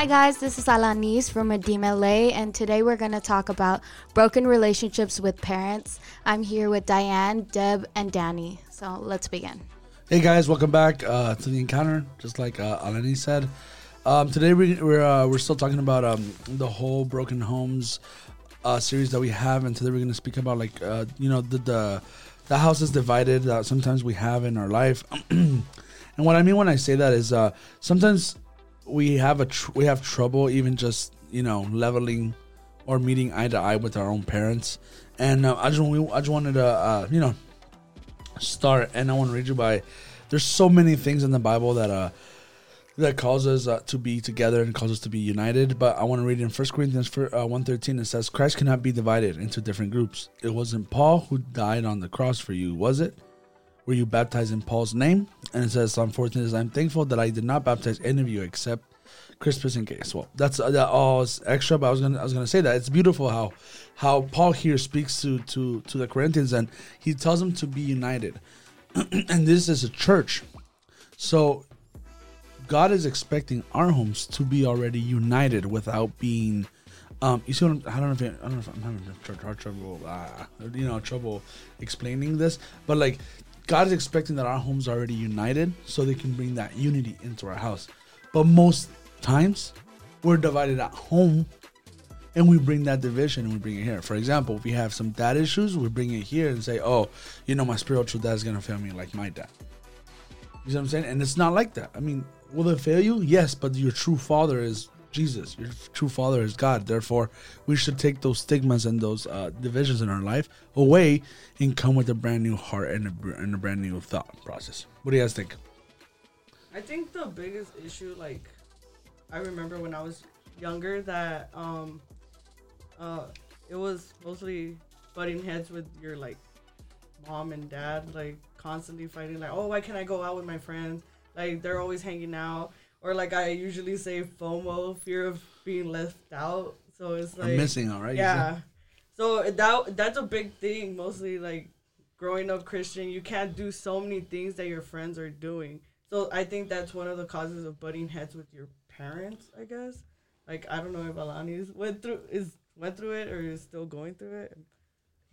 Hi guys, this is Alanis from Adim LA, and today we're going to talk about broken relationships with parents. I'm here with Diane, Deb, and Danny. So let's begin. Hey guys, welcome back to The Encounter, just like Alanis said. Today we're still talking about the whole Broken Homes series that we have, and today we're going to speak about the houses divided that sometimes we have in our life. And what I mean when I say that is sometimes we have we have trouble even just, leveling or meeting eye to eye with our own parents. And I just wanted to, start. And I want to read you there's so many things in the Bible that calls us to be together and calls us to be united. But I want to read in 1 Corinthians 1:13. It says, Christ cannot be divided into different groups. It wasn't Paul who died on the cross for you, was it? Were you baptized in Paul's name? And it says, Psalm 14 says, I'm thankful that I did not baptize any of you except Crispus and Gaius. Well, that's all extra, but I was gonna say that it's beautiful how Paul here speaks to the Corinthians, and he tells them to be united. And this is a church, so God is expecting our homes to be already united without being. You see, I don't know if I'm having trouble, trouble explaining this, but like. God is expecting that our homes are already united so they can bring that unity into our house. But most times, we're divided at home and we bring that division and we bring it here. For example, if we have some dad issues, we bring it here and say, my spiritual dad is going to fail me like my dad. You see what I'm saying? And it's not like that. I mean, will they fail you? Yes, but your true father is Jesus. Your true father is God. Therefore, we should take those stigmas and those divisions in our life away and come with a brand new heart and a brand new thought process. What do you guys think? I think the biggest issue, I remember when I was younger that it was mostly butting heads with your, mom and dad, constantly fighting, why can't I go out with my friends? They're always hanging out. Or I usually say FOMO, fear of being left out. So it's I'm missing out, right? Yeah. So that's a big thing. Mostly growing up Christian, you can't do so many things that your friends are doing. So I think that's one of the causes of butting heads with your parents, I guess. I don't know if Alani went through it or is still going through it.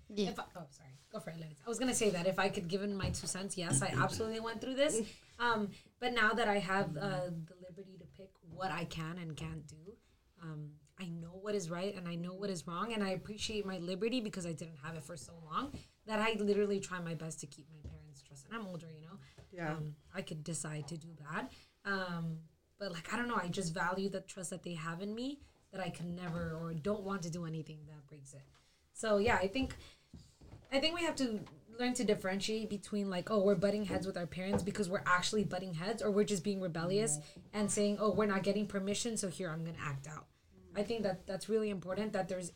Yeah. Sorry. Go for it, Lenny. I was going to say that if I could give in my 2 cents, yes, I absolutely went through this. But now that I have the liberty to pick what I can and can't do, I know what is right and I know what is wrong. And I appreciate my liberty because I didn't have it for so long that I literally try my best to keep my parents' trust. And I'm older, Yeah. I could decide to do that. But I don't know. I just value the trust that they have in me that I can never or don't want to do anything that breaks it. So, yeah, I think we have to learn to differentiate between we're butting heads with our parents because we're actually butting heads, or we're just being rebellious and saying, we're not getting permission, so here I'm going to act out. I think that that's really important, that there's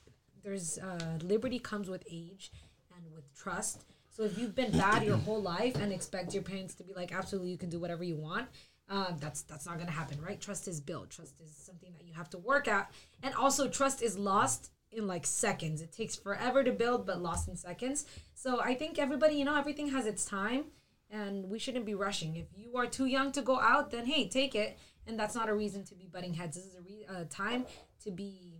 liberty comes with age and with trust. So if you've been bad your whole life and expect your parents to be absolutely, you can do whatever you want, that's not going to happen, right? Trust is built. Trust is something that you have to work at. And also trust is lost in seconds. It takes forever to build, but lost in seconds. So I think everybody, everything has its time, and we shouldn't be rushing. If you are too young to go out, then hey, take it. And that's not a reason to be butting heads. This is a time to be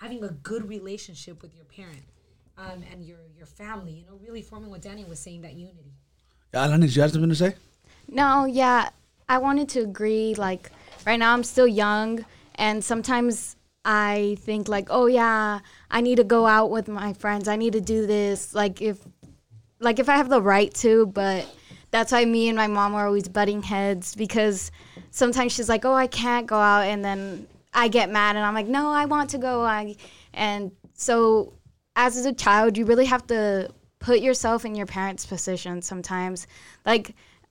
having a good relationship with your parent and your family, really forming what Danny was saying, that unity. Yeah, Alana, did you have something to say? No, yeah. I wanted to agree, right now I'm still young, and sometimes I think I need to go out with my friends. I need to do this. If I have the right to, but that's why me and my mom are always butting heads, because sometimes she's like, I can't go out. And then I get mad and I'm like, no, I want to go. And so as a child, you really have to put yourself in your parents' position sometimes.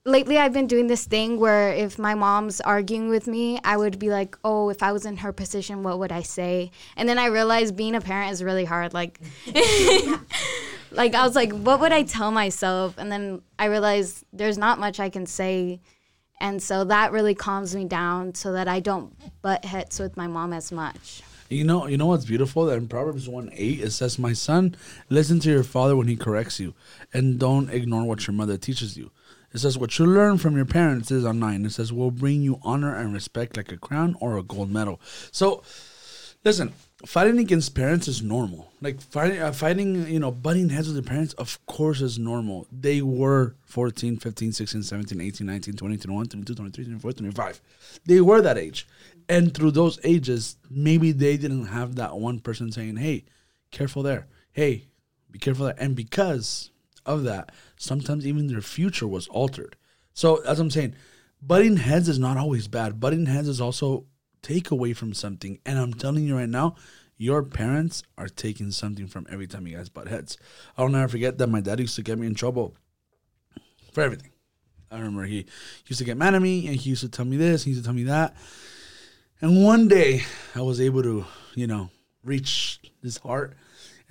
Lately, I've been doing this thing where if my mom's arguing with me, I would be like, if I was in her position, what would I say? And then I realized being a parent is really hard. I was like, what would I tell myself? And then I realized there's not much I can say. And so that really calms me down so that I don't butt heads with my mom as much. You know what's beautiful? That in Proverbs 1:8, it says, my son, listen to your father when he corrects you, and don't ignore what your mother teaches you. It says, what you learn from your parents is on 9. It says, will bring you honor and respect like a crown or a gold medal. So, listen, fighting against parents is normal. Like, fighting, you know, butting heads with your parents, of course, is normal. They were 14, 15, 16, 17, 18, 19, 20, 21, 22, 23, 24, 25. They were that age. And through those ages, maybe they didn't have that one person saying, hey, careful there. Hey, be careful there. And because of that, sometimes even their future was altered. So, as I'm saying, butting heads is not always bad. Butting heads is also take away from something. And I'm telling you right now, your parents are taking something from every time you guys butt heads. I'll never forget that my dad used to get me in trouble for everything. I remember he used to get mad at me, and he used to tell me this, he used to tell me that. And one day, I was able to, you know, reach his heart.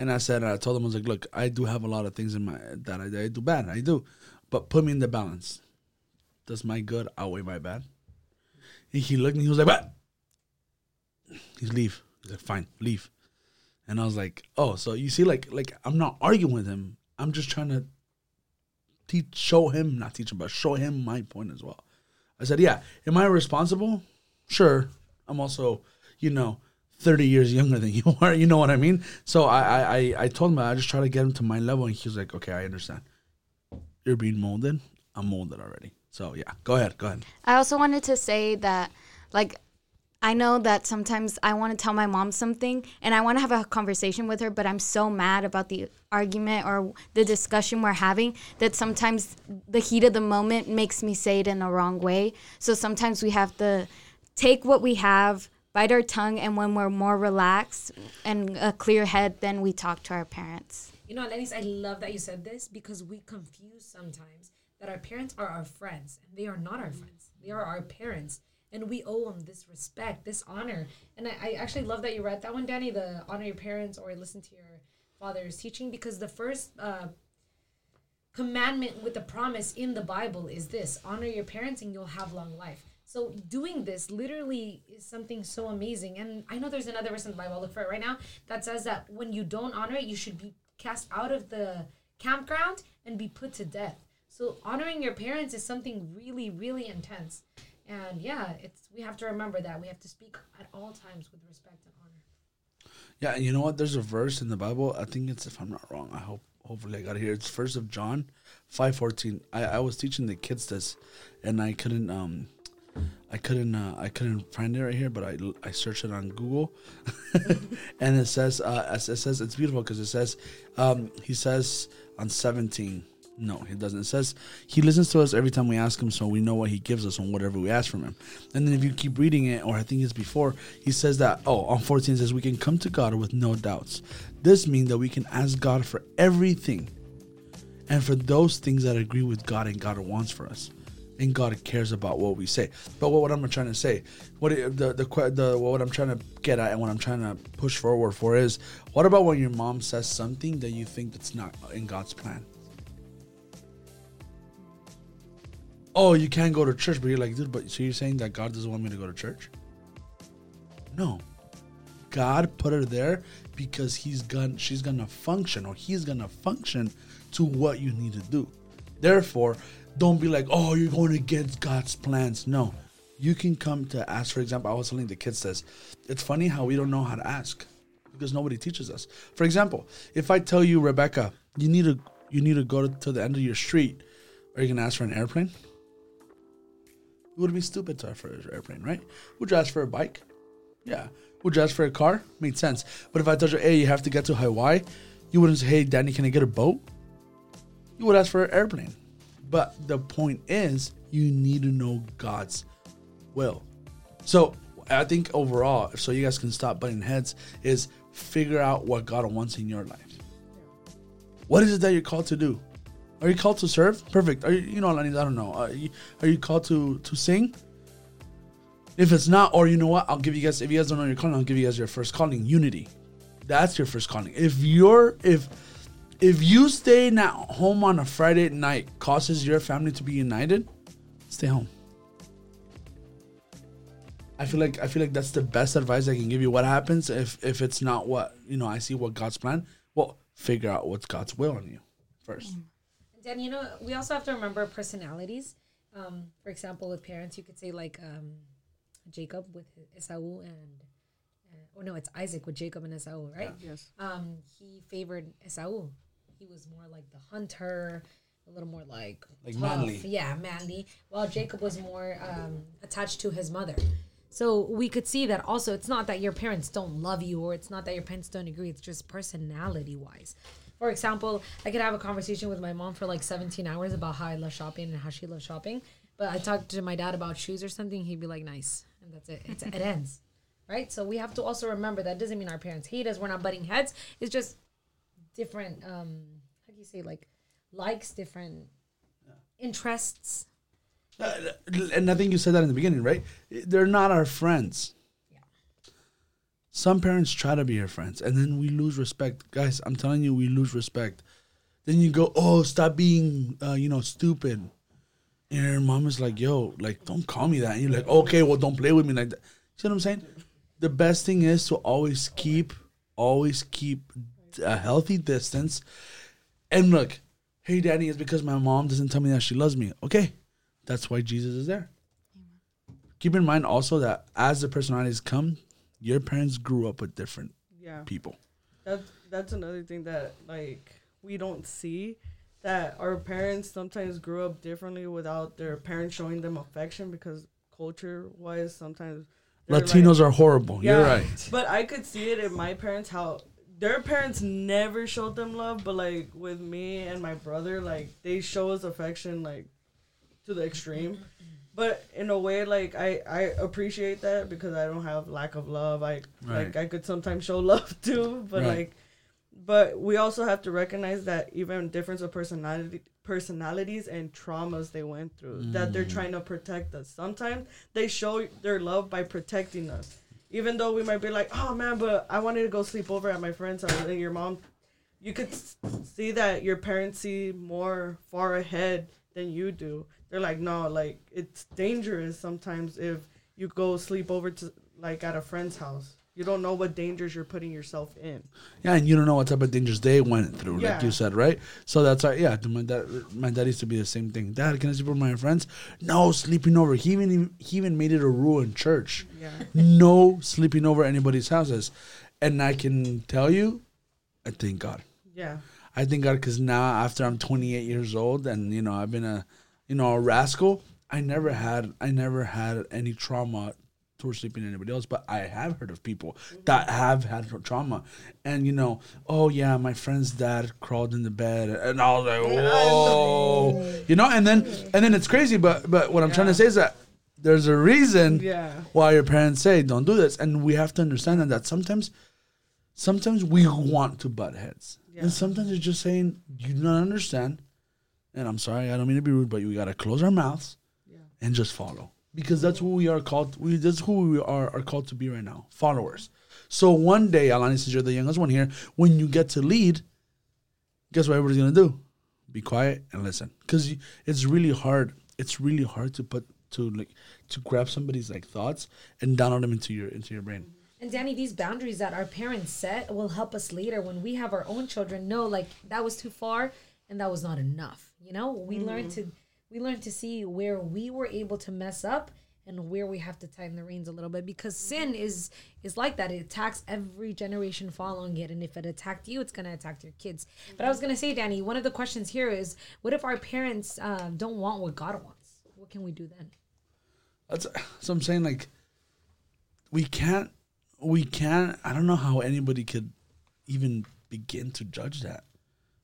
And I said, I told him, I was like, look, I do have a lot of things in my that I do bad. I do. But put me in the balance. Does my good outweigh my bad? And he looked at me, he was like, what? He's leave. He's like, fine, leave. And I was like, oh, so you see, like I'm not arguing with him. I'm just trying to show him my point as well. I said, yeah, am I responsible? Sure. I'm also, you know, 30 years younger than you are. You know what I mean? So I told him, I just try to get him to my level. And he was like, okay, I understand. You're being molded. I'm molded already. So, yeah, go ahead. I also wanted to say that, like, I know that sometimes I want to tell my mom something and I want to have a conversation with her, but I'm so mad about the argument or the discussion we're having that sometimes the heat of the moment makes me say it in the wrong way. So sometimes we have to take what we have, bite our tongue, and when we're more relaxed and a clear head, then we talk to our parents. You know, Alanis, I love that you said this because we confuse sometimes that our parents are our friends, and they are not our friends. They are our parents. And we owe them this respect, this honor. And I actually love that you read that one, Danny, the honor your parents or listen to your father's teaching. Because the first commandment with the promise in the Bible is this: honor your parents and you'll have long life. So doing this literally is something so amazing. And I know there's another verse in the Bible, I'll look for it right now, that says that when you don't honor it, you should be cast out of the campground and be put to death. So honoring your parents is something really, really intense. And yeah, we have to remember that. We have to speak at all times with respect and honor. Yeah, and you know what? There's a verse in the Bible. I think it's, if I'm not wrong, I hope, hopefully I got it here. It's 1st of John 5:14. I was teaching the kids this, and I couldn't find it right here, but I searched it on Google. And it says it's beautiful because it says, he says on 17, no, he doesn't. It says he listens to us every time we ask him, so we know what he gives us on whatever we ask from him. And then if you keep reading it, or I think it's before, he says that, on 14 it says we can come to God with no doubts. This means that we can ask God for everything and for those things that agree with God and God wants for us. And God cares about what we say. But what I'm trying to say, what I'm trying to get at and what I'm trying to push forward for is, what about when your mom says something that you think that's not in God's plan? Oh, you can't go to church, but you're like, dude, so you're saying that God doesn't want me to go to church? No. God put her there because she's going to function, or he's going to function to what you need to do. Therefore, don't be like, oh, you're going against God's plans. No, you can come to ask. For example, I was telling the kids this. It's funny how we don't know how to ask because nobody teaches us. For example, if I tell you, Rebecca, you need to go to the end of your street, are you going to ask for an airplane? It would be stupid to ask for an airplane, right? Would you ask for a bike? Yeah. Would you ask for a car? Made sense. But if I told you, hey, you have to get to Hawaii, you wouldn't say, hey, Danny, can I get a boat? You would ask for an airplane. But the point is, you need to know God's will. So I think overall, so you guys can stop butting heads, is figure out what God wants in your life. What is it that you're called to do? Are you called to serve? Perfect. Are you, Alanis, I don't know. Are you called to sing? If it's not, or you know what? I'll give you guys, if you guys don't know your calling, I'll give you guys your first calling, unity. That's your first calling. If you staying at home on a Friday night causes your family to be united, stay home. I feel like that's the best advice I can give you. What happens if it's not what I see what God's plan? Well, figure out what's God's will on you first. And, you know, we also have to remember personalities. For example, with parents, you could say, like, Jacob with Esau and... it's Isaac with Jacob and Esau, right? Yeah. Yes. He favored Esau. He was more like the hunter, a little more like tough. Manly. Yeah, manly. While Jacob was more attached to his mother. So we could see that also it's not that your parents don't love you or it's not that your parents don't agree. It's just personality-wise. For example, I could have a conversation with my mom for like 17 hours about how I love shopping and how she loves shopping. But I talked to my dad about shoes or something. He'd be like, nice. And that's it. It ends. Right? So we have to also remember that doesn't mean our parents hate us. We're not butting heads. It's just different, how do you say, like, likes, different interests. And I think you said that in the beginning, right? They're not our friends. Yeah. Some parents try to be our friends, and then we lose respect. Guys, I'm telling you, we lose respect. Then you go, oh, stop being, stupid. And your mom is like, yo, like, don't call me that. And you're like, okay, well, don't play with me like that. You know what I'm saying? The best thing is to always keep a healthy distance. And look, hey, Danny, it's because my mom doesn't tell me that she loves me. Okay, that's why Jesus is there. Keep in mind also that as the personalities come, your parents grew up with different people. That's another thing that, like, we don't see, that our parents sometimes grew up differently without their parents showing them affection, because culture-wise, sometimes... Latinos are horrible. Yeah, you're right. But I could see it in my parents, how their parents never showed them love. But, like, with me and my brother, like, they show us affection, like, to the extreme. But in a way, like, I appreciate that because I don't have lack of love. I could sometimes show love, too. But, but we also have to recognize that even difference of personalities and traumas they went through, that they're trying to protect us. Sometimes they show their love by protecting us. Even though we might be like, oh, man, but I wanted to go sleep over at my friend's house. And your mom, you could see that your parents see more far ahead than you do. They're like, no, like, it's dangerous sometimes if you go sleep over to, like, at a friend's house. You don't know what dangers you're putting yourself in. Yeah, and you don't know what type of dangers they went through, like you said, right? So that's why, my dad used to be the same thing. Dad, can I sleep with my friends? No, sleeping over. He even made it a rule in church. Yeah. No sleeping over anybody's houses. And I can tell you, I thank God. Yeah. I thank God because now after I'm 28 years old and, you know, I've been a rascal, I never had any trauma towards sleeping anybody else, but I have heard of people that have had trauma, and you know, oh yeah, my friend's dad crawled in the bed, and I was like, whoa, you know, and then it's crazy, but what I'm trying to say is that there's a reason why your parents say don't do this, and we have to understand that sometimes we want to butt heads, and sometimes it's just saying you don't understand, and I'm sorry, I don't mean to be rude, but we gotta close our mouths and just follow. Because that's who we are called. That's who we are called to be right now, followers. So one day, Alanis, since you're the youngest one here, when you get to lead, guess what everybody's gonna do? Be quiet and listen. Because it's really hard. It's really hard to grab somebody's like thoughts and download them into your brain. And Danny, these boundaries that our parents set will help us later when we have our own children. Know, like, that was too far and that was not enough. You know, we learn to. We learn to see where we were able to mess up and where we have to tighten the reins a little bit, because sin is like that. It attacks every generation following it. And if it attacked you, it's going to attack your kids. But I was going to say, Danny, one of the questions here is, what if our parents don't want what God wants? What can we do then? So I'm saying, like, we can't, I don't know how anybody could even begin to judge that.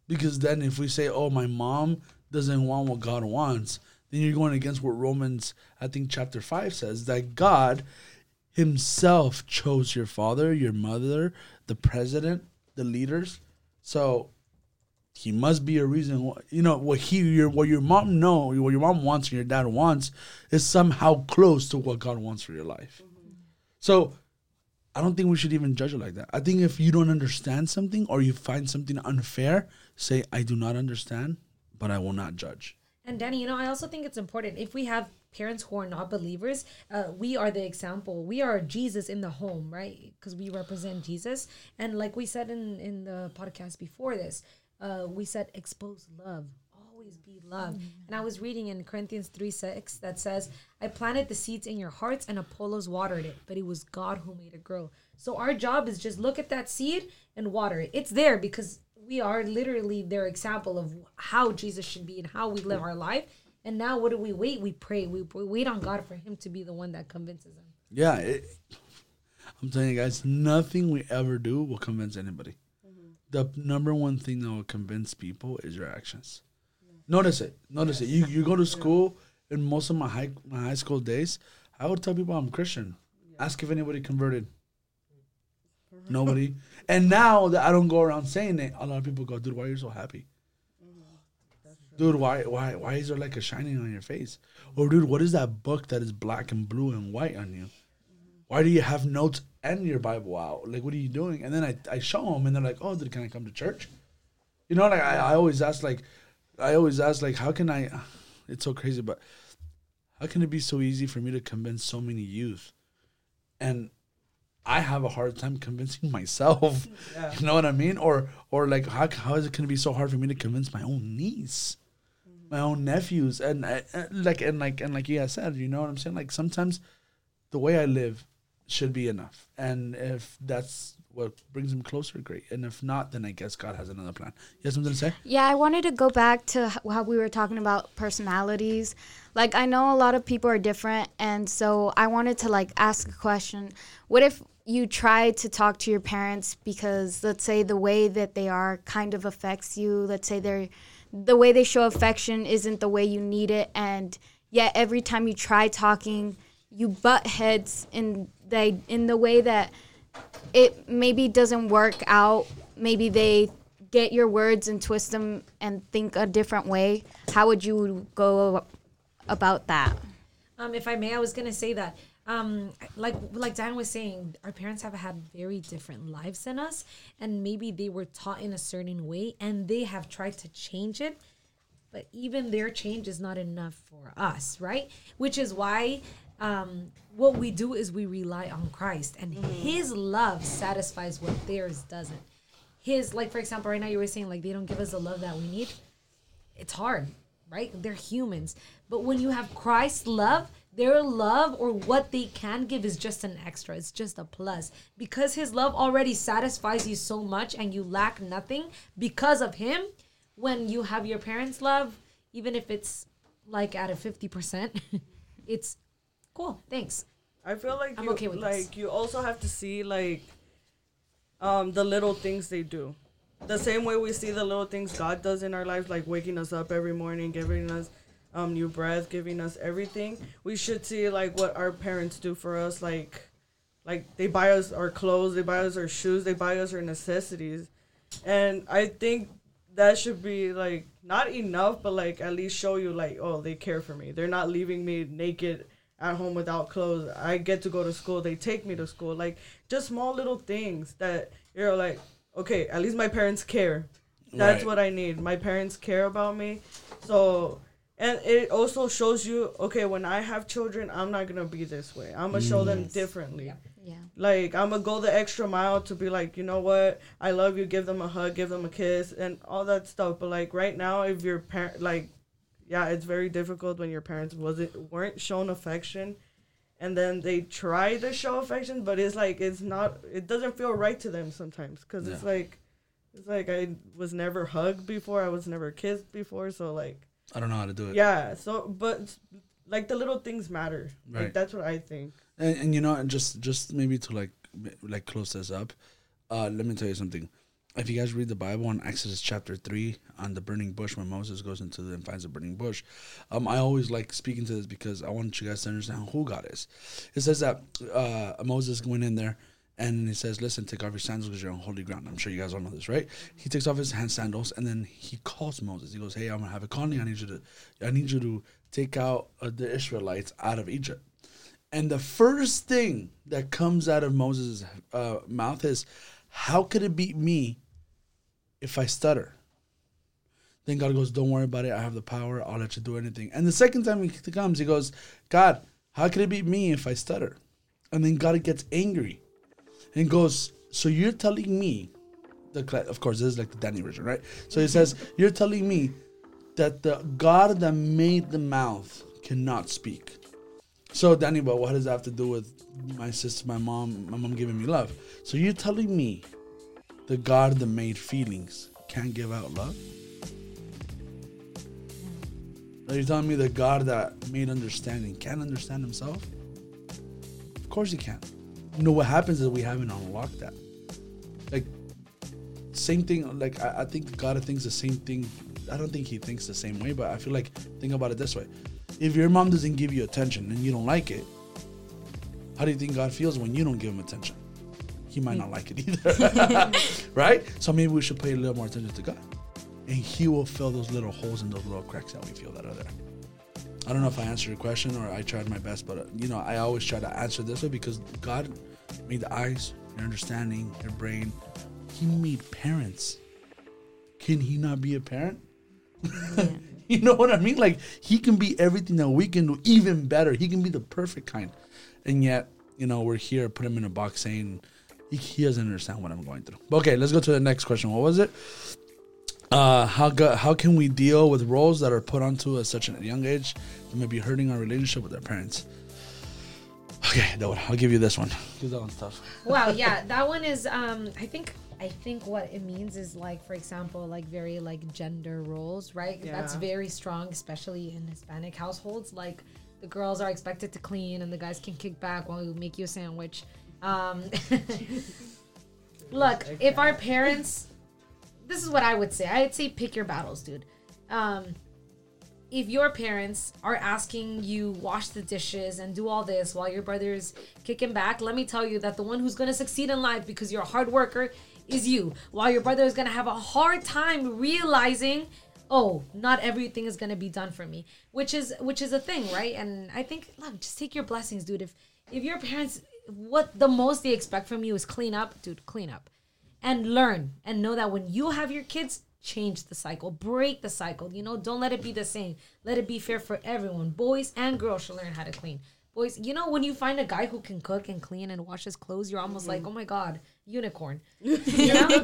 Because then if we say, oh, my mom doesn't want what God wants, then you're going against what Romans, I think chapter 5 says, that God himself chose your father, your mother, the president, the leaders. So he must be a reason why, you know, what your mom wants and your dad wants is somehow close to what God wants for your life. Mm-hmm. So I don't think we should even judge it like that. I think if you don't understand something or you find something unfair, say, I do not understand, but I will not judge. And Danny, you know, I also think it's important, if we have parents who are not believers, we are the example. We are Jesus in the home, right? Because we represent Jesus. And like we said in the podcast before this, we said expose love. always be love. And I was reading in Corinthians 3:6 that says, I planted the seeds in your hearts and Apollos watered it, but it was God who made it grow. So our job is just look at that seed and water it. It's there because we are literally their example of how Jesus should be and how we live our life. And now what do we wait? We pray. We wait on God for him to be the one that convinces him. Yeah. I'm telling you guys, nothing we ever do will convince anybody. The number one thing that will convince people is your actions. Yeah. Notice it. You go to school, in most of my high school days, I would tell people I'm Christian. Yeah. Ask if anybody converted. Nobody. And now that I don't go around saying it, a lot of people go, dude, why are you so happy? Dude, why is there like a shining on your face? Or dude, what is that book that is black and blue and white on you? Why do you have notes and your Bible out? Like, what are you doing? And then I show them, and they're like, oh, can I come to church? You know, like, I always ask, how can I, it's so crazy, but how can it be so easy for me to convince so many youth? And I have a hard time convincing myself. Yeah. You know what I mean? Or like, how is it going to be so hard for me to convince my own niece, my own nephews? And like you guys said, you know what I'm saying? Like, sometimes the way I live should be enough, and if that's what brings him closer, great, and if not, then I guess God has another plan. You have something to say? Yeah, I wanted to go back to how we were talking about personalities. Like, I know a lot of people are different, and so I wanted to like ask a question. What if you try to talk to your parents because, let's say, the way that they are kind of affects you? Let's say the way they show affection isn't the way you need it, and yet every time you try talking, you butt heads in the way that it maybe doesn't work out. Maybe they get your words and twist them and think a different way. How would you go about that? If I may, I was going to say that. Like Diane was saying, our parents have had very different lives than us. And maybe they were taught in a certain way and they have tried to change it. But even their change is not enough for us, right? Which is why... what we do is we rely on Christ, and his love satisfies what theirs doesn't. His, like, for example, right now you were saying, like, they don't give us the love that we need. It's hard, right? They're humans. But when you have Christ's love, their love or what they can give is just an extra. It's just a plus. Because his love already satisfies you so much and you lack nothing because of him, when you have your parents' love, even if it's, like, at a 50%, it's... Cool, thanks. I feel like I'm okay with like this. You also have to see like the little things they do. The same way we see the little things God does in our lives, like waking us up every morning, giving us new breath, giving us everything. We should see like what our parents do for us, like they buy us our clothes, they buy us our shoes, they buy us our necessities. And I think that should be like not enough, but like at least show you like, oh, they care for me. They're not leaving me naked at home without clothes. I get to go to school. They take me to school. Like, just small little things that you're like, okay, at least my parents care. That's right. What I need. My parents care about me. So, and it also shows you, okay, when I have children, I'm not going to be this way. I'm going to show them differently. Yeah. Like, I'm going to go the extra mile to be like, you know what? I love you. Give them a hug. Give them a kiss and all that stuff. But, like, right now, if your parent, like, yeah, it's very difficult when your parents weren't shown affection, and then they try to show affection, but it's like it doesn't feel right to them sometimes because it's like I was never hugged before, I was never kissed before, so like I don't know how to do it. Yeah, so but like the little things matter. Right. Like, that's what I think. And you know, and just maybe to like close this up, let me tell you something. If you guys read the Bible in Exodus chapter 3 on the burning bush, when Moses goes into and finds the burning bush, I always like speaking to this because I want you guys to understand who God is. It says that Moses went in there and he says, listen, take off your sandals because you're on holy ground. I'm sure you guys all know this, right? He takes off his hand sandals and then he calls Moses. He goes, hey, I'm going to have a colony. I need you to take out the Israelites out of Egypt. And the first thing that comes out of Moses' mouth is, how could it be me? If I stutter, then God goes, don't worry about it. I have the power. I'll let you do anything. And the second time he comes, he goes, God, how could it be me if I stutter? And then God gets angry and goes, so you're telling me, of course, this is like the Danny version, right? So he says, you're telling me that the God that made the mouth cannot speak. So, Danny, but what does that have to do with my sister, my mom giving me love? So you're telling me the God that made feelings can't give out love? Are you telling me the God that made understanding can't understand himself? Of course he can. You know what happens is we haven't unlocked that. Like, same thing, like, I think God thinks the same thing. I don't think he thinks the same way, but I feel like, think about it this way. If your mom doesn't give you attention and you don't like it, how do you think God feels when you don't give him attention? He might not like it either. Right? So maybe we should pay a little more attention to God. And he will fill those little holes and those little cracks that we feel that are there. I don't know if I answered your question or I tried my best, but you know, I always try to answer this way because God made the eyes, your understanding, your brain. He made parents. Can he not be a parent? Yeah. You know what I mean? Like, he can be everything that we can do, even better. He can be the perfect kind. And yet, you know, we're here, put him in a box saying he doesn't understand what I'm going through. Okay, let's go to the next question. What was it? How can we deal with roles that are put onto us such a young age that may be hurting our relationship with our parents? Okay, Dora, I'll give you this one because that one's tough. Wow, yeah, that one is. I think what it means is, like, for example, like very like gender roles, right? Yeah. That's very strong, especially in Hispanic households. Like, the girls are expected to clean, and the guys can kick back while we make you a sandwich. Look, if our parents. This is what I would say. I'd say pick your battles, dude. If your parents are asking you wash the dishes and do all this while your brother's kicking back, let me tell you that the one who's going to succeed in life because you're a hard worker is you. While your brother is going to have a hard time realizing, oh, not everything is going to be done for me, which is a thing, right? And I think, look, just take your blessings, dude. If your parents, what the most they expect from you is clean up, dude, clean up. And learn and know that when you have your kids, change the cycle, break the cycle. You know, don't let it be the same. Let it be fair for everyone. Boys and girls should learn how to clean. Boys, you know, when you find a guy who can cook and clean and wash his clothes, you're almost like, oh my God, unicorn. You know?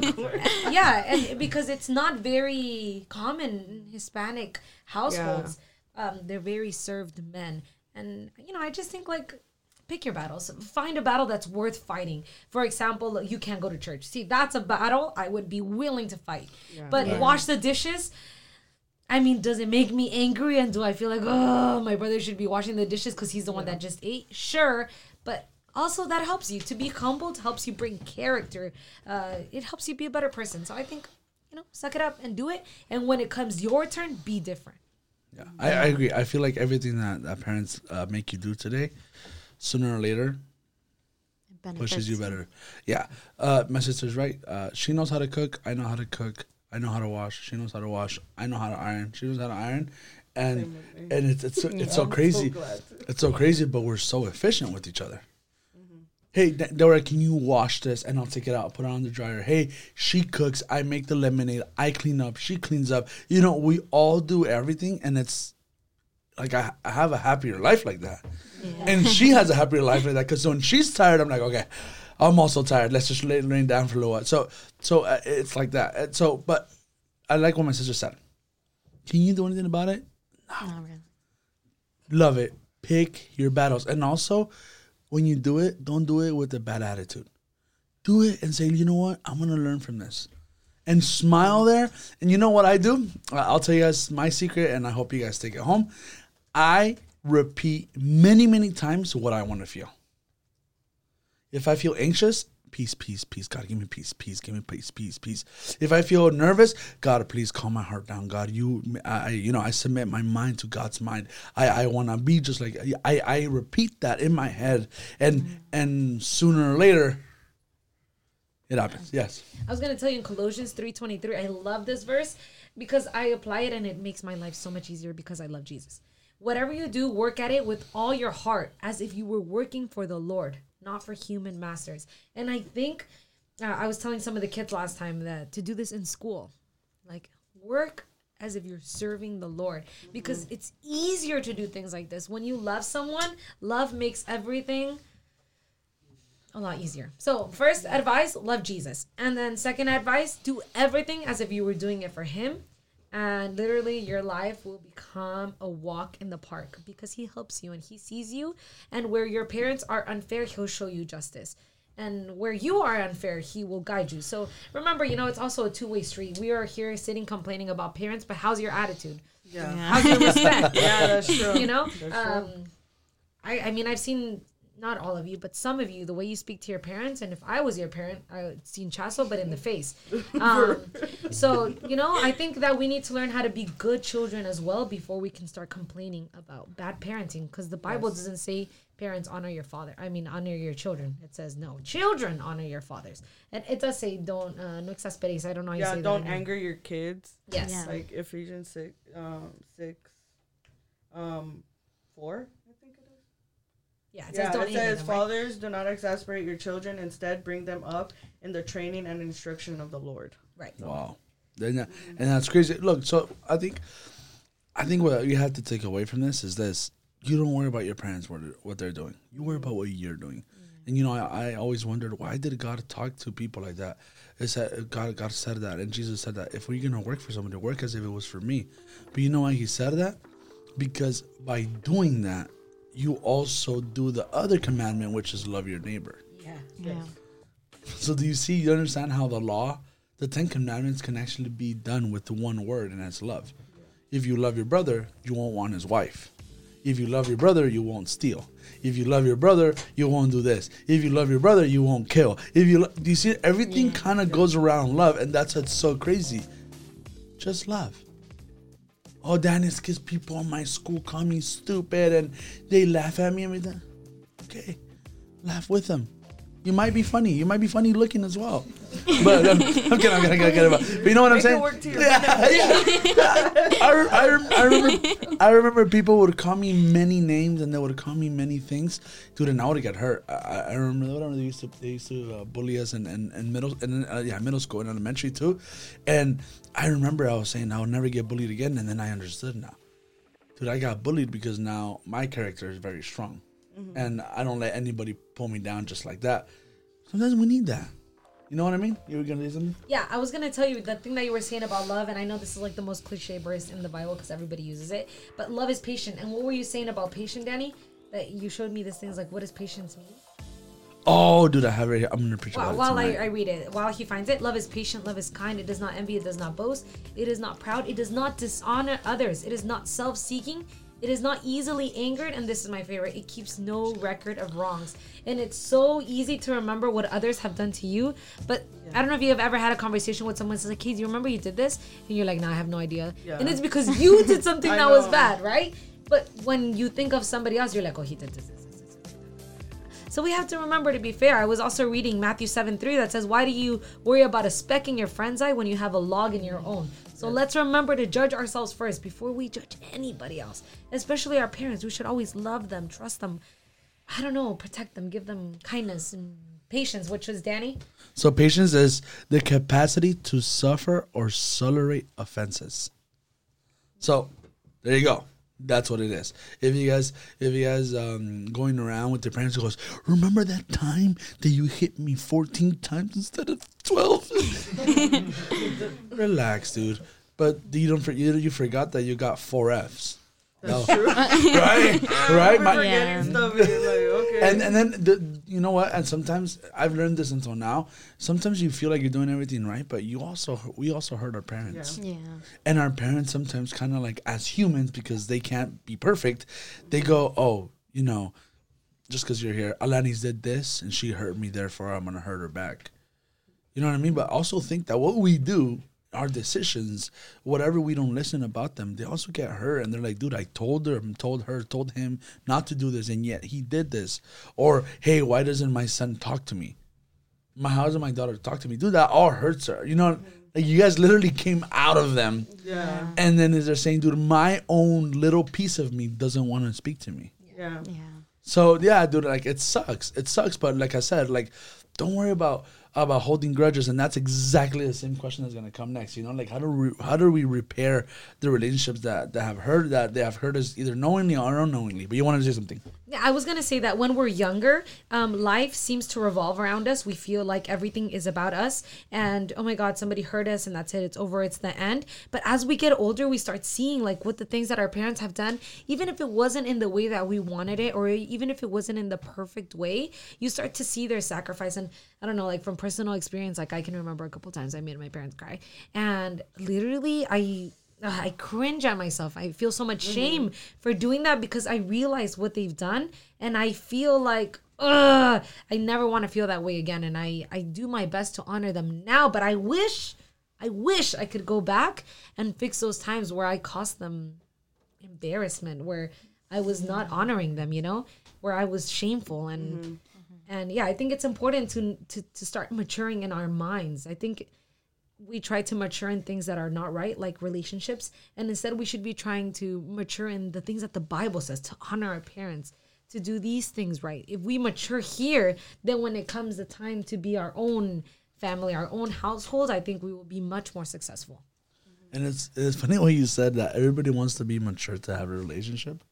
Yeah, and because it's not very common in Hispanic households. Yeah. They're very served men. And, you know, I just think, like, pick your battles. Find a battle that's worth fighting. For example, you can't go to church. See, that's a battle I would be willing to fight. Yeah, but right. Wash the dishes. I mean, does it make me angry? And do I feel like, oh, my brother should be washing the dishes because he's the one that just ate? Sure. But also that helps you to be humbled, helps you bring character. It helps you be a better person. So I think, you know, suck it up and do it. And when it comes your turn, be different. Yeah, I agree. I feel like everything that parents make you do today, sooner or later, pushes you better. Yeah. My sister's right. She knows how to cook. I know how to cook. I know how to wash. She knows how to wash. I know how to iron. She knows how to iron. And it's so crazy. So it's so crazy, but we're so efficient with each other. Mm-hmm. Hey, Dora, can you wash this? And I'll take it out, put it on the dryer. Hey, she cooks. I make the lemonade. I clean up. She cleans up. You know, we all do everything, and it's like I have a happier life like that. Yeah. And she has a happier life like that because when she's tired, I'm like, okay, I'm also tired. Let's just lay down for a little while. So it's like that. But I like what my sister said. Can you do anything about it? No. Not really. Love it. Pick your battles. And also, when you do it, don't do it with a bad attitude. Do it and say, you know what? I'm going to learn from this. And smile there. And you know what I do? I'll tell you guys my secret, and I hope you guys take it home. I repeat many, many times what I want to feel. If I feel anxious, peace, peace, peace. God, give me peace, peace. Give me peace, peace, peace. If I feel nervous, God, please calm my heart down. God, I submit my mind to God's mind. I want to be just like, I repeat that in my head. And sooner or later, it happens. Yes. I was going to tell you in Colossians 3:23, I love this verse because I apply it and it makes my life so much easier because I love Jesus. Whatever you do, work at it with all your heart, as if you were working for the Lord, not for human masters. And I think, I was telling some of the kids last time that to do this in school, like work as if you're serving the Lord, because it's easier to do things like this. When you love someone, love makes everything a lot easier. So first advice, love Jesus. And then second advice, do everything as if you were doing it for him. And literally your life will become a walk in the park because he helps you and he sees you. And where your parents are unfair, he'll show you justice. And where you are unfair, he will guide you. So remember, you know, it's also a two-way street. We are here sitting complaining about parents, but how's your attitude? Yeah. How's your respect? Yeah, that's true. You know? I mean, I've seen, not all of you, but some of you, the way you speak to your parents, and if I was your parent, I would seen chaso, but in the face. So, you know, I think that we need to learn how to be good children as well before we can start complaining about bad parenting, because the Bible doesn't say parents honor your father. I mean, honor your children. It says no. Children honor your fathers. And it does say don't, no exasperes. I don't know how you say that. Yeah, don't anger your kids. Yes. Yeah. Like Ephesians 6:4. Yeah, it says fathers, do not exasperate your children. Instead, bring them up in the training and instruction of the Lord. Right. Wow. And that's crazy. Look, so I think what you have to take away from this is this. You don't worry about your parents, what they're doing. You worry about what you're doing. Mm-hmm. And, you know, I always wondered, why did God talk to people like that? It's that God said that, and Jesus said that. If we're going to work for someone, to work as if it was for me. But you know why he said that? Because by doing that, you also do the other commandment, which is love your neighbor. Yeah. So do you see, you understand how the law, the 10 commandments can actually be done with one word, and that's love. Yeah. If you love your brother, you won't want his wife. If you love your brother, you won't steal. If you love your brother, you won't do this. If you love your brother, you won't kill. If you do you see, everything kind of goes around love, and that's what's so crazy. Just love. Oh, Danny's because people in my school call me stupid and they laugh at me and everything. Okay, laugh with them. You might be funny. You might be funny looking as well. But I'm kidding. But you know what I'm saying? Work too. I remember people would call me many names and they would call me many things. Dude, and I would get hurt. I remember they used to bully us in middle school and elementary too. And I remember I was saying I would never get bullied again, and then I understood now. Dude, I got bullied because now my character is very strong. Mm-hmm. And I don't let anybody pull me down just like that. Sometimes we need that. You know what I mean? You were going to do something? Yeah, I was going to tell you the thing that you were saying about love, and I know this is like the most cliche verse in the Bible because everybody uses it, but love is patient. And what were you saying about patient, Danny? That you showed me these things like, what does patience mean? Oh, dude, I have it right here. I'm going to preach about it tonight. While I read it, while he finds it, love is patient, love is kind, it does not envy, it does not boast, it is not proud, it does not dishonor others, it is not self-seeking, it is not easily angered, and this is my favorite, it keeps no record of wrongs. And it's so easy to remember what others have done to you, but I don't know if you have ever had a conversation with someone who says, like, hey, do you remember you did this? And you're like, no, I have no idea. Yeah. And it's because you did something that was bad, right? But when you think of somebody else, you're like, oh, he did this. So we have to remember, to be fair. I was also reading Matthew 7:3 that says, why do you worry about a speck in your friend's eye when you have a log in your own? So let's remember to judge ourselves first before we judge anybody else, especially our parents. We should always love them, trust them, I don't know, protect them, give them kindness and patience, which was Danny. So patience is the capacity to suffer or tolerate offenses. So there you go. That's what it is. If you guys going around with your parents who goes, remember that time that you hit me 14 times instead of 12? Relax, dude. But you forgot that you got 4 Fs. That's true. Right? Stuff, like, okay. And then, you know what? And sometimes, I've learned this until now, sometimes you feel like you're doing everything right, but we also hurt our parents. Yeah. And our parents sometimes kind of like, as humans, because they can't be perfect, they go, oh, you know, just because you're here, Alanis did this, and she hurt me, therefore I'm going to hurt her back. You know what I mean? But also think that what we do, our decisions, whatever we don't listen about them, they also get hurt. And they're like, dude, I told her, told him not to do this, and yet he did this. Or, hey, why doesn't my son talk to me? How doesn't my daughter talk to me? Dude, that all hurts her. You know, like you guys literally came out of them. Yeah. And then they're saying, dude, my own little piece of me doesn't want to speak to me. Yeah. So, yeah, dude, like it sucks. But like I said, like, don't worry about about holding grudges, and that's exactly the same question that's going to come next. You know, like how do we repair the relationships that have hurt us, either knowingly or unknowingly? But you wanted to say something. Yeah, I was going to say that when we're younger, life seems to revolve around us. We feel like everything is about us, and oh my God, somebody hurt us, and that's it. It's over. It's the end. But as we get older, we start seeing like what the things that our parents have done, even if it wasn't in the way that we wanted it, or even if it wasn't in the perfect way, you start to see their sacrifice. And I don't know, like from personal experience, like I can remember a couple times I made my parents cry, and literally I cringe at myself. I feel so much shame for doing that, because I realize what they've done, and I feel like, ugh, I never want to feel that way again. And I do my best to honor them now, but I wish I could go back and fix those times where I caused them embarrassment, where I was not honoring them, you know, where I was shameful. And and yeah, I think it's important to start maturing in our minds. I think we try to mature in things that are not right, like relationships, and instead we should be trying to mature in the things that the Bible says, to honor our parents, to do these things right. If we mature here, then when it comes the time to be our own family, our own household, I think we will be much more successful. And it's funny when you said that everybody wants to be mature to have a relationship,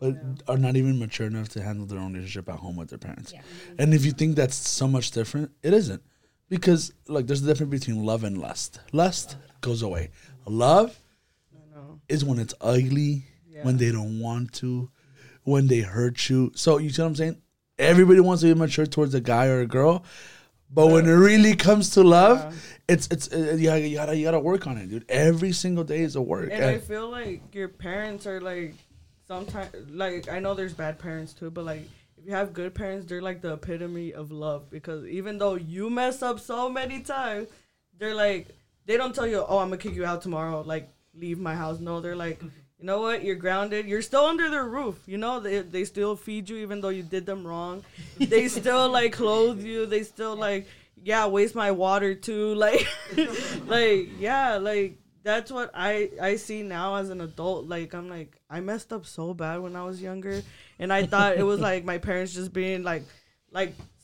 but are not even mature enough to handle their own relationship at home with their parents. Yeah. And if you think that's so much different, it isn't. Because, like, there's a difference between love and lust. Lust goes away. Love is when it's ugly, when they don't want to, when they hurt you. So, you see what I'm saying? Everybody wants to be mature towards a guy or a girl, but when it really comes to love, you gotta work on it, dude. Every single day is a work. And I feel like your parents are, like, sometimes, like, I know there's bad parents, too, but, like, if you have good parents, they're like the epitome of love, because even though you mess up so many times, they're like, they don't tell you, oh, I'm gonna kick you out tomorrow, like, leave my house. No, they're like, you know what, you're grounded, you're still under their roof, you know, they still feed you even though you did them wrong. They still, like, clothe you, they still, like, waste my water too, like, like, that's what I see now as an adult. Like, I'm like, I messed up so bad when I was younger, and I thought it was like my parents just being like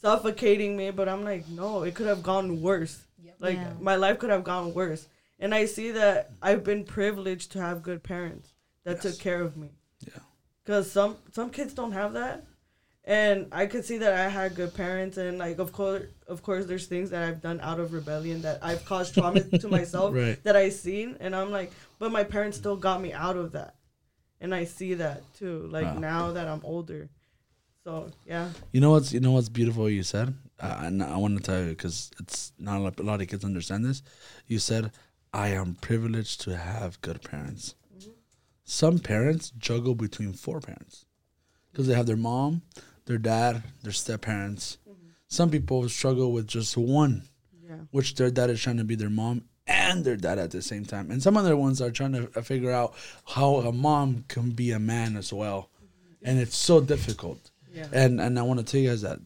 suffocating me. But I'm like, no, it could have gone worse. Yep. Like my life could have gone worse. And I see that I've been privileged to have good parents that took care of me. Yeah. Because some kids don't have that, and I could see that I had good parents. And like, of course, there's things that I've done out of rebellion that I've caused trauma to myself that I've seen. And I'm like, but my parents still got me out of that. And I see that too, like now that I'm older. So yeah. You know what's beautiful you said, and I want to tell you because it's not a lot of kids understand this. You said, "I am privileged to have good parents." Mm-hmm. Some parents juggle between four parents because they have their mom, their dad, their step parents. Mm-hmm. Some people struggle with just one, which their dad is trying to be their mom and their dad at the same time. And some other ones are trying to figure out how a mom can be a man as well. And it's so difficult. Yeah. And I want to tell you guys that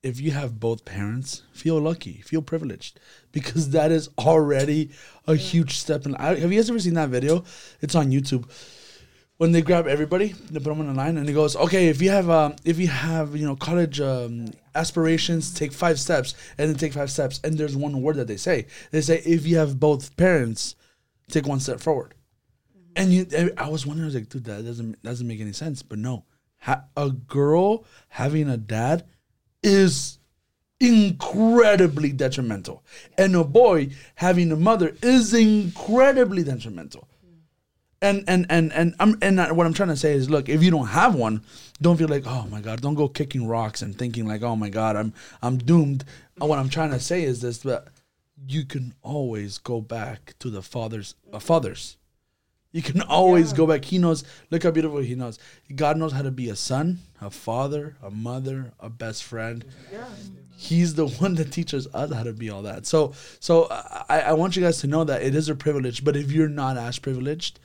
if you have both parents, feel lucky, feel privileged, because that is already a huge step. And have you guys ever seen that video? It's on YouTube. When they grab everybody, they put them on a line, and it goes, okay, if you have college aspirations, take 5 steps, and then take 5 steps. And there's one word that they say. They say, if you have both parents, take 1 step forward. And I was wondering, I was like, dude, that doesn't make any sense. But no, a girl having a dad is incredibly detrimental. And a boy having a mother is incredibly detrimental. And what I'm trying to say is, look, if you don't have one, don't feel like, oh my God, don't go kicking rocks and thinking like, oh my God, I'm doomed. And what I'm trying to say is this: that you can always go back to the fathers. You can always go back. He knows. Look how beautiful he knows. God knows how to be a son, a father, a mother, a best friend. Yeah. He's the one that teaches us how to be all that. So I want you guys to know that it is a privilege. But if you're not as privileged,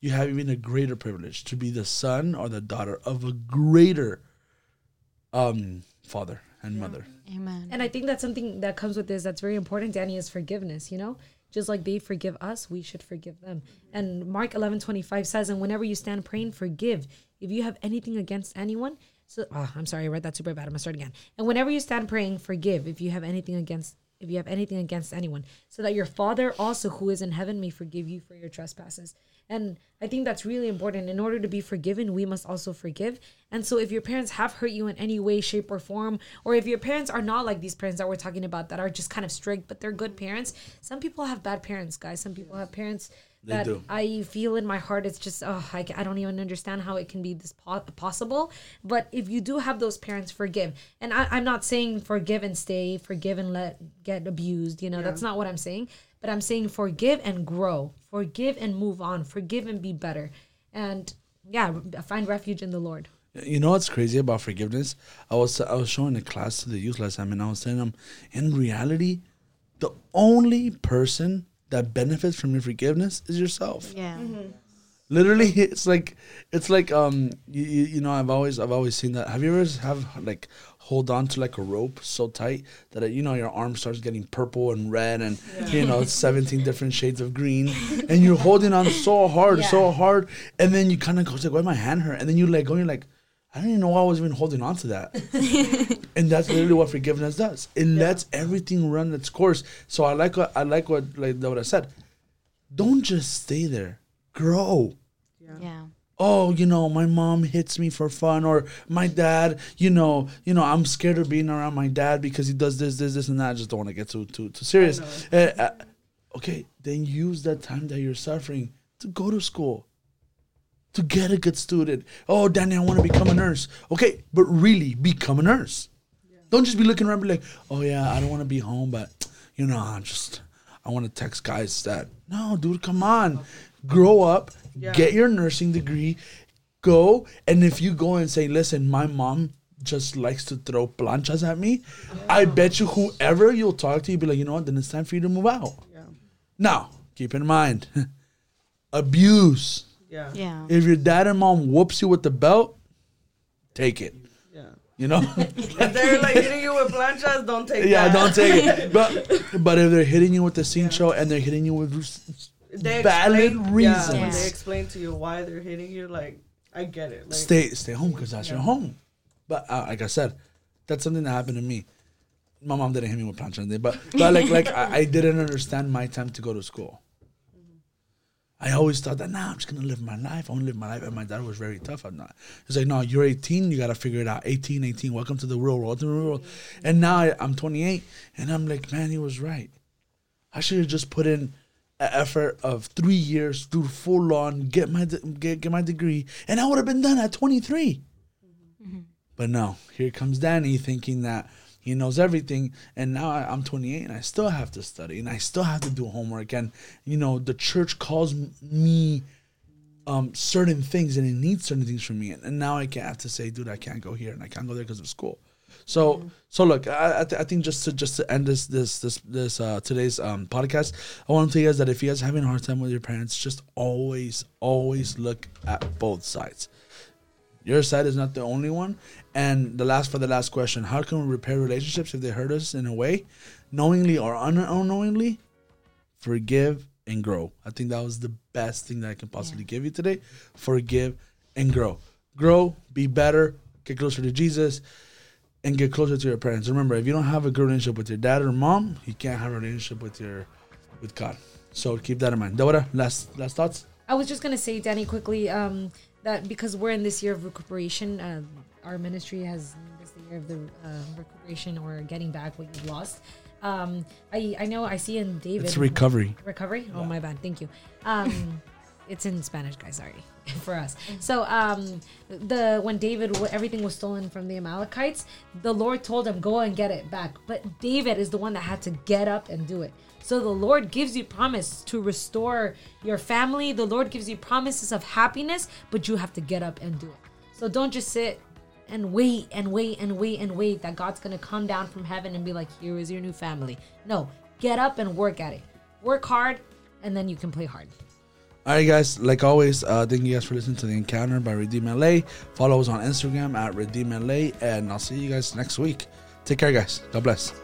you have even a greater privilege to be the son or the daughter of a greater father and mother. Amen. And I think that's something that comes with this that's very important, Danny, is forgiveness, you know? Just like they forgive us, we should forgive them. And Mark 11:25 says, and whenever you stand praying, forgive. If you have anything against anyone, So, I'm sorry, I read that super bad. I'm gonna start again. And whenever you stand praying, forgive if you have anything against anyone, so that your Father also who is in heaven may forgive you for your trespasses. And I think that's really important. In order to be forgiven, we must also forgive. And so if your parents have hurt you in any way, shape, or form, or if your parents are not like these parents that we're talking about that are just kind of strict, but they're good parents. Some people have bad parents, guys. Some people have parents that I feel in my heart, it's just, I don't even understand how it can be this possible. But if you do have those parents, forgive. And I'm not saying forgive and stay, forgive and get abused. You know, that's not what I'm saying. But I'm saying forgive and grow. Forgive and move on. Forgive and be better. And find refuge in the Lord. You know what's crazy about forgiveness? I was showing a class to the youth last time, and I was telling them, in reality, the only person that benefits from your forgiveness is yourself. Yeah. Mm-hmm. Literally, it's like you know I've always seen that. Have you ever hold on to a rope so tight that your arm starts getting purple and red and it's 17 different shades of green, and you're holding on so hard, and then you kind of go like, why my hand hurt? And then you let go and you're like, I don't even know why I was even holding on to that. And that's literally what forgiveness does. It lets everything run its course. So I like what I said. Don't just stay there. Grow. Yeah. Oh, my mom hits me for fun, or my dad, I'm scared of being around my dad because he does this, and that. I just don't want to get too serious. Okay, then use that time that you're suffering to go to school, to get a good student. Oh, Danny, I want to become a nurse. Okay, but really become a nurse. Yeah. Don't just be looking around and be like, oh yeah, I don't want to be home, but I want to text guys that. No, dude, come on. Grow up, get your nursing degree, go, and if you go and say, listen, my mom just likes to throw planchas at me, I bet you whoever you'll talk to, you'll be like, you know what, then it's time for you to move out. Yeah. Now, keep in mind, abuse. Yeah. If your dad and mom whoops you with the belt, take it. If they're hitting you with planchas, don't take it. Yeah, don't take it. But if they're hitting you with the cincho and they're hitting you with... They valid reasons. Yeah. They explain to you why they're hitting you. I get it. Stay home because that's your home. But like I said, that's something that happened to me. My mom didn't hit me with plancha, but I didn't understand my time to go to school. I always thought that I'm just gonna live my life. I want to live my life, and my dad was very tough. I'm not. He's like, no, you're 18. You gotta figure it out. 18. Welcome to the real world. And now I'm 28, and I'm like, man, he was right. I should have just put in an effort of 3 years, do full on, get my degree, and I would have been done at 23. Mm-hmm. But no, here comes Danny thinking that he knows everything, and now I'm 28 and I still have to study and I still have to do homework, and the church calls me certain things and it needs certain things from me, and now I can't have to say, dude, I can't go here and I can't go there because of school. So look, I think just to end this today's podcast, I want to tell you guys that if you guys are having a hard time with your parents, just always look at both sides. Your side is not the only one. And the last question, how can we repair relationships if they hurt us in a way, knowingly or unknowingly? Forgive and grow. I think that was the best thing that I can possibly give you today. Forgive and grow. Grow, be better, get closer to Jesus. And get closer to your parents. Remember, if you don't have a good relationship with your dad or mom, you can't have a relationship with God. So keep that in mind. Dora, last thoughts? I was just going to say, Danny, quickly, that because we're in this year of recuperation, our ministry has this year of the recuperation, or getting back what you've lost. I know, I see in David... It's recovery. Recovery? Yeah. Oh, my bad. Thank you. It's in Spanish, guys. Sorry. For us. So when David, everything was stolen from the Amalekites, the Lord told him, go and get it back. But David is the one that had to get up and do it. So the Lord gives you promise to restore your family. The Lord gives you promises of happiness, but you have to get up and do it. So don't just sit and wait that God's going to come down from heaven and be like, here is your new family. No, get up and work at it. Work hard, and then you can play hard. All right, guys, like always, thank you guys for listening to The Encounter by Redeem LA. Follow us on Instagram at Redeem LA, and I'll see you guys next week. Take care, guys. God bless.